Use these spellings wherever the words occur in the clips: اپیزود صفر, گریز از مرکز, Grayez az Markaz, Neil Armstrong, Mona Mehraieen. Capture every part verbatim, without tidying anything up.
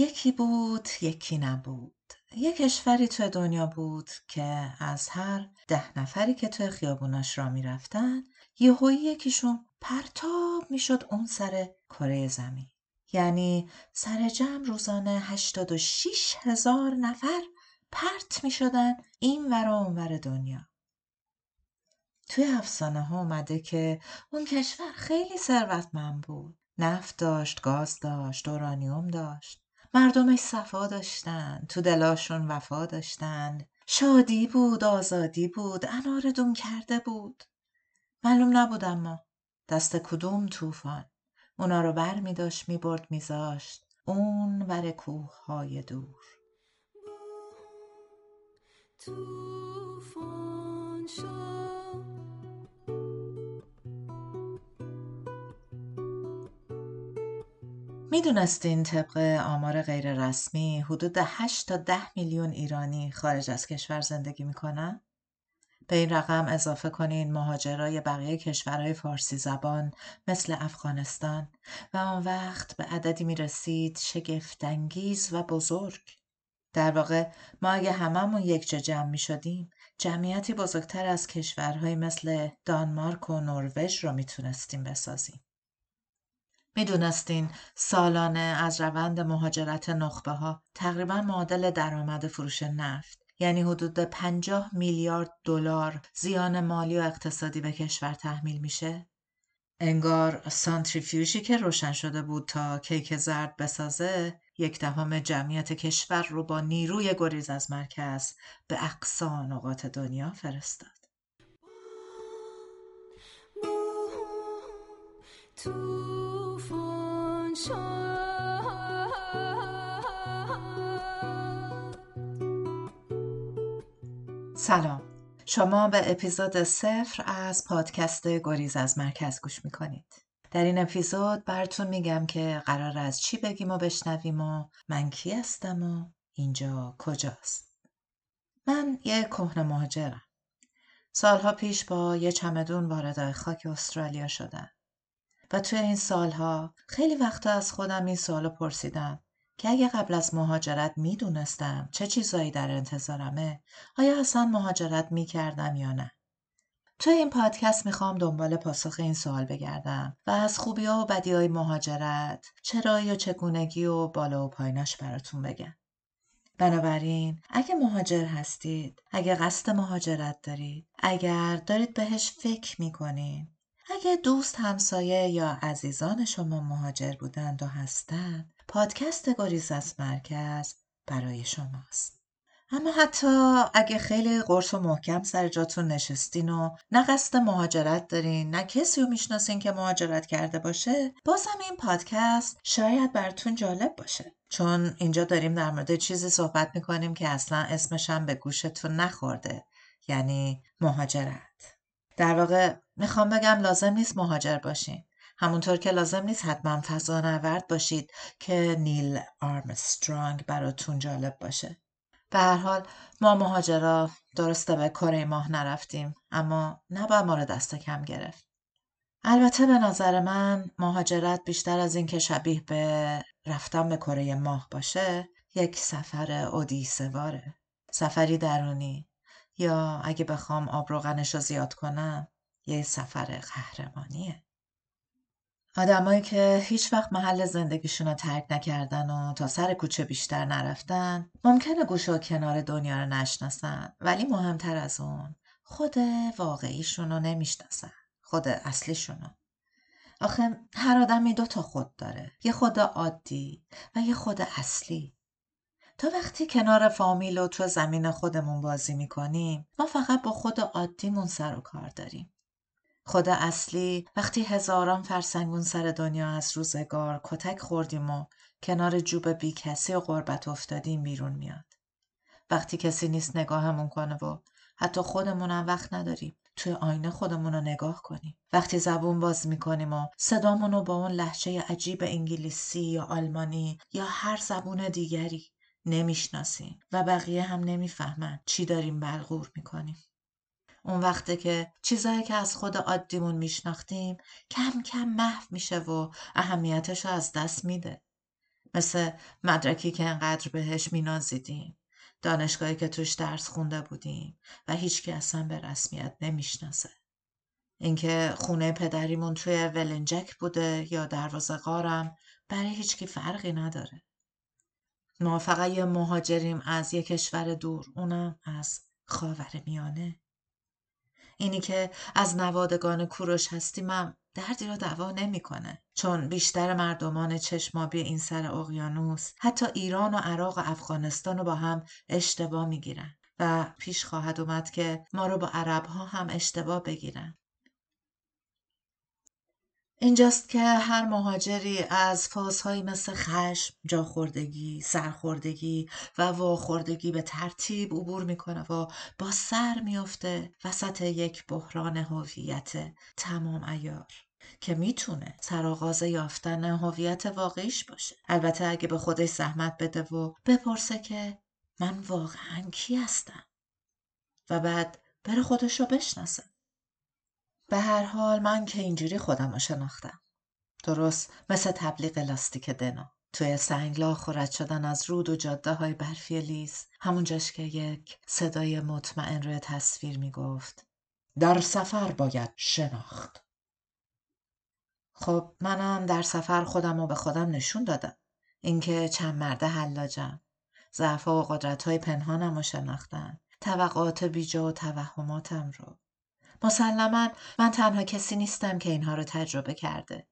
یکی بود یکی نبود. یک کشوری توی دنیا بود که از هر ده نفری که توی خیابوناش را می رفتن یهو یکیشون پرتاب می شد اون سر کره زمین. یعنی سر جمع روزانه هشتاد و شش هزار نفر پرت می شدن این ور و اون ور دنیا. توی افسانه ها اومده که اون کشور خیلی ثروتمند بود. نفت داشت، گاز داشت، اورانیوم داشت. مردمش صفا داشتن، تو دلاشون وفا داشتن. شادی بود، آزادی بود، انار دون کرده بود. معلوم نبود اما دست کدوم طوفان اونا رو بر می داشت، می برد، می زاشت اون ور کوه های دور. طوفان شد می دونستین طبق آمار غیر رسمی حدود هشت تا ده میلیون ایرانی خارج از کشور زندگی می کنن؟ به این رقم اضافه کنین مهاجرای بقیه کشورهای فارسی زبان مثل افغانستان و آن وقت به عددی می رسید شگفت‌انگیز و بزرگ. در واقع ما اگه هممون یکجا جمع می شدیم جمعیتی بزرگتر از کشورهای مثل دانمارک و نروژ رو می تونستیم بسازیم. می دونستین سالانه از روند مهاجرت نخبه ها تقریبا معادل درآمد فروش نفت، یعنی حدود پنجاه میلیارد دلار زیان مالی و اقتصادی به کشور تحمیل میشه؟ انگار سانتریفیوژی که روشن شده بود تا کیک زرد بسازه، یک دهم جمعیت کشور رو با نیروی گریز از مرکز به اقصی نقاط دنیا فرستاد. طوفان سلام، شما به اپیزود صفر از پادکست گریز از مرکز گوش میکنید. در این اپیزود براتون میگم که قرار از چی بگیم و بشنویم و من کی هستم و اینجا کجاست. من یه کهنه مهاجرم. سالها پیش با یه چمدون وارد خاک استرالیا شدم و توی این سالها خیلی وقتا از خودم این سوالو پرسیدم که اگه قبل از مهاجرت می دونستم چه چیزایی در انتظارمه، آیا اصلا مهاجرت می کردم یا نه؟ توی این پادکست می خوام دنبال پاسخ این سوال بگردم و از خوبی ها و بدی های مهاجرت، چرایی و چگونگی و بالا و پاییناش براتون بگم. بنابراین اگه مهاجر هستید، اگه قصد مهاجرت دارید، اگر دارید بهش فکر می کنین، اگه دوست، همسایه یا عزیزان شما مهاجر بودند و هستند، پادکست گریز از مرکز برای شماست. اما حتی اگه خیلی قرص و محکم سر جاتون نشستین و نه قصد مهاجرت دارین، نه کسی رو میشناسین که مهاجرت کرده باشه، بازم این پادکست شاید براتون جالب باشه. چون اینجا داریم در مورد چیزی صحبت میکنیم که اصلا اسمش هم به گوشتون نخورده، یعنی مهاجرت. در واقع میخوام بگم لازم نیست مهاجر باشین، همونطور که لازم نیست حتما فضانورد باشید که نیل آرمسترانگ براتون جالب باشه. به هر حال ما مهاجرا درسته به کره ماه نرفتیم، اما نباید ما رو دست کم گرفت. البته به نظر من مهاجرت بیشتر از این که شبیه به رفتن به کره ماه باشه، یک سفر اودیسه واره، سفری درونی، یا اگه بخوام آب روغنش رو زیاد کنم، یه سفر قهرمانیه. آدمایی که هیچ وقت محل زندگیشون رو ترک نکردن و تا سر کوچه بیشتر نرفتن، ممکنه گوشه و کنار دنیا رو نشناسن، ولی مهمتر از اون خود واقعیشون رو نمیشناسن، خود اصلیشون رو. آخه هر آدمی دو تا خود داره، یه خود عادی و یه خود اصلی. تا وقتی کنار فامیل و تو زمین خودمون بازی میکنیم، ما فقط با خود عادیمون سر و کار داریم. خدا اصلی وقتی هزاران فرسنگون سر دنیا از روزگار کتک خوردیم و کنار جوب بی کسی و غربت افتادیم بیرون میاد. وقتی کسی نیست نگاهمون کنه و حتی خودمون هم وقت نداریم توی آینه خودمون رو نگاه کنیم. وقتی زبون باز میکنیم و صدامون رو با اون لهجه عجیب انگلیسی یا آلمانی یا هر زبون دیگری نمیشناسیم و بقیه هم نمیفهمن چی داریم بلغور میکنیم. اون وقته که چیزایی که از خود عادیمون میشناختیم کم کم محو میشه و اهمیتش رو از دست میده. مثل مدرکی که انقدر بهش مینازیدیم، دانشگاهی که توش درس خونده بودیم و هیچکی اصلا به رسمیت نمیشناسه. اینکه خونه پدریمون توی ولنجک بوده یا دروازه غارم برای هیچکی فرقی نداره. ما فقط یه مهاجریم از یه کشور دور، اونم از خاورمیانه. اینی که از نوادگان کوروش هستیم هم دردی را دوا نمی‌کنه، چون بیشتر مردمان چشمابی این سر اقیانوس حتی ایران و عراق و افغانستان رو با هم اشتباه میگیرن و پیش خواهد اومد که ما رو با عرب‌ها هم اشتباه بگیرن. اینجاست که هر مهاجری از فازهایی مثل خشم، جاخوردگی، سرخوردگی و واخوردگی به ترتیب عبور میکنه و با سر میفته وسط یک بحران هویت تمام عیار که میتونه سرآغاز یافتن هویت واقعیش باشه. البته اگه به خودش زحمت بده و بپرسه که من واقعا کی هستم و بعد بره خودش رو بشناسه. به هر حال من که اینجوری خودم رو شناختم. درست مثل تبلیغ لاستیک دنا. توی سنگلاخ و رد شدن از رود و جاده های برفی لیز، همونجاش که یک صدای مطمئن روی تصویر می گفت در سفر باید شناخت. خب منم در سفر خودم رو به خودم نشون دادم. اینکه چند مرده حلاجم، ضعف‌ها و قدرت‌های پنهانم رو شناختم، توقعات بیجا و توهماتم رو. مسلماً من تنها کسی نیستم که اینها رو تجربه کرده.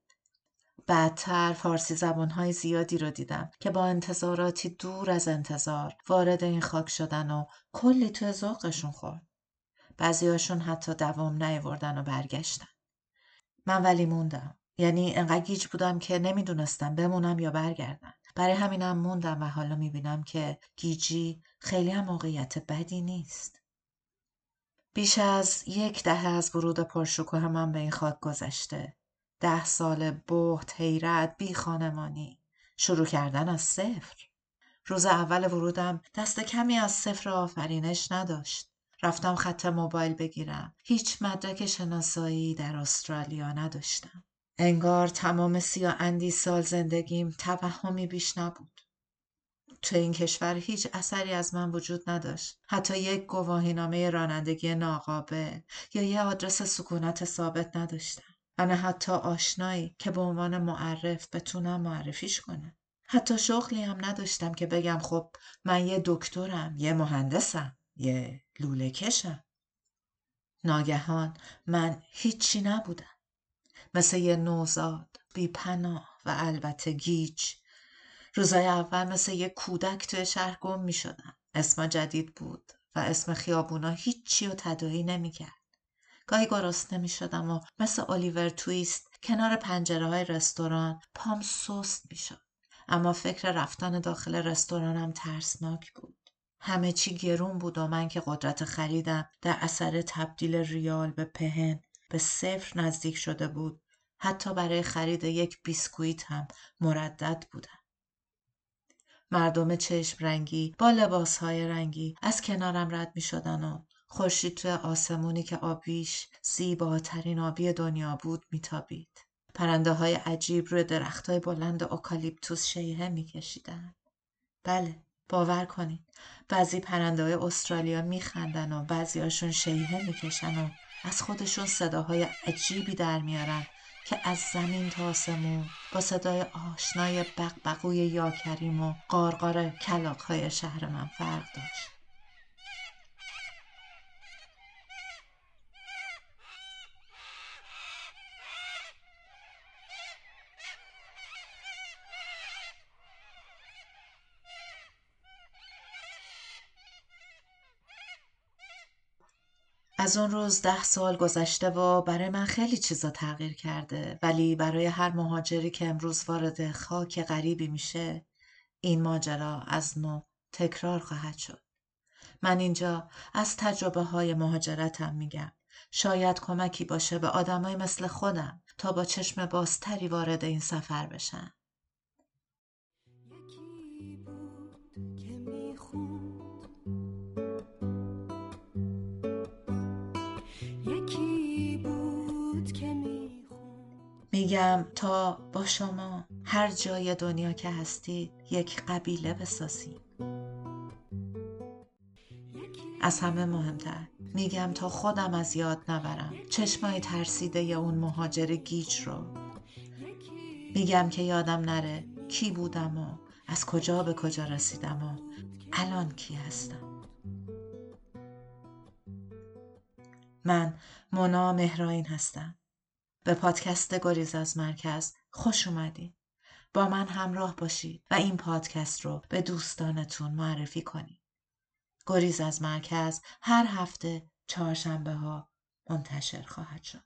بعدتر فارسی زبان‌های زیادی رو دیدم که با انتظاراتی دور از انتظار وارد این خاک شدن و کلی تو ذوقشون خورد. بعضیاشون حتی دوام نیاوردن و برگشتن. من ولی موندم. یعنی انقدر گیج بودم که نمیدونستم بمونم یا برگردم. برای همینم موندم و حالا میبینم که گیجی خیلی هم موقعیت بدی نیست. بیش از یک دهه از ورود پرشکوه من به این خاک گذشته. ده سال بهت، حیرت، بی خانمانی. شروع کردن از صفر. روز اول ورودم دست کمی از صفر آفرینش نداشت. رفتم خط موبایل بگیرم. هیچ مدرک شناسایی در استرالیا نداشتم. انگار تمام سی و اندی سال زندگیم توهمی بیش نبود. تو این کشور هیچ اثری از من وجود نداشت. حتی یک گواهینامه رانندگی ناقابل یا یه آدرس سکونت ثابت نداشتم. من حتی آشنایی که به عنوان معرف بتونم معرفیش کنم. حتی شغلی هم نداشتم که بگم خب من یه دکترم، یه مهندسم، یه لوله کشم. ناگهان من هیچی نبودم. مثل یه نوزاد، بی‌پناه و البته گیج. روزای اول مثل یک کودک توی شهر گم می شدم. اسم جدید بود و اسم خیابونا هیچی رو تداعی نمی کرد. گاهی گرسنه می شدم و مثل الیور تویست کنار پنجره های رستوران پام سست می شد. اما فکر رفتن داخل رستورانم ترسناک بود. همه چی گرون بود و من که قدرت خریدم در اثر تبدیل ریال به پهن به صفر نزدیک شده بود. حتی برای خرید یک بیسکویت هم مردد بودم. مردم چشم رنگی با لباسهای رنگی از کنارم رد می شدن و خورشید توی آسمونی که آبیش زیباترین آبی دنیا بود می تابید. پرنده های عجیب روی درخت های بلند اوکالیپتوس شیهه می کشیدن. بله، باور کنید. بعضی پرنده های استرالیا می خندن و بعضی هاشون شیهه می کشن و از خودشون صداهای عجیبی در میارن که از زمین تا آسمون با صدای آشنای بغبغوی یا کریم و قارقار کلاغ‌های شهر من فرق داشت. از اون روز ده سال گذشته و برای من خیلی چیزا تغییر کرده، ولی برای هر مهاجری که امروز وارد خاک غریبی میشه این ماجرا از نو تکرار خواهد شد. من اینجا از تجربه های مهاجرتم میگم. شاید کمکی باشه به آدمای مثل خودم تا با چشم بازتری وارد این سفر بشن. میگم تا با شما هر جای دنیا که هستید یک قبیله بسازیم. از همه مهمتر میگم تا خودم از یاد نبرم چشمای ترسیده ی اون مهاجر گیج رو. میگم که یادم نره کی بودم و از کجا به کجا رسیدم و الان کی هستم. من مونا مهرائین هستم. به پادکست گریز از مرکز خوش اومدین. با من همراه باشید و این پادکست رو به دوستانتون معرفی کنید. گریز از مرکز هر هفته چهارشنبه ها منتشر خواهد شد.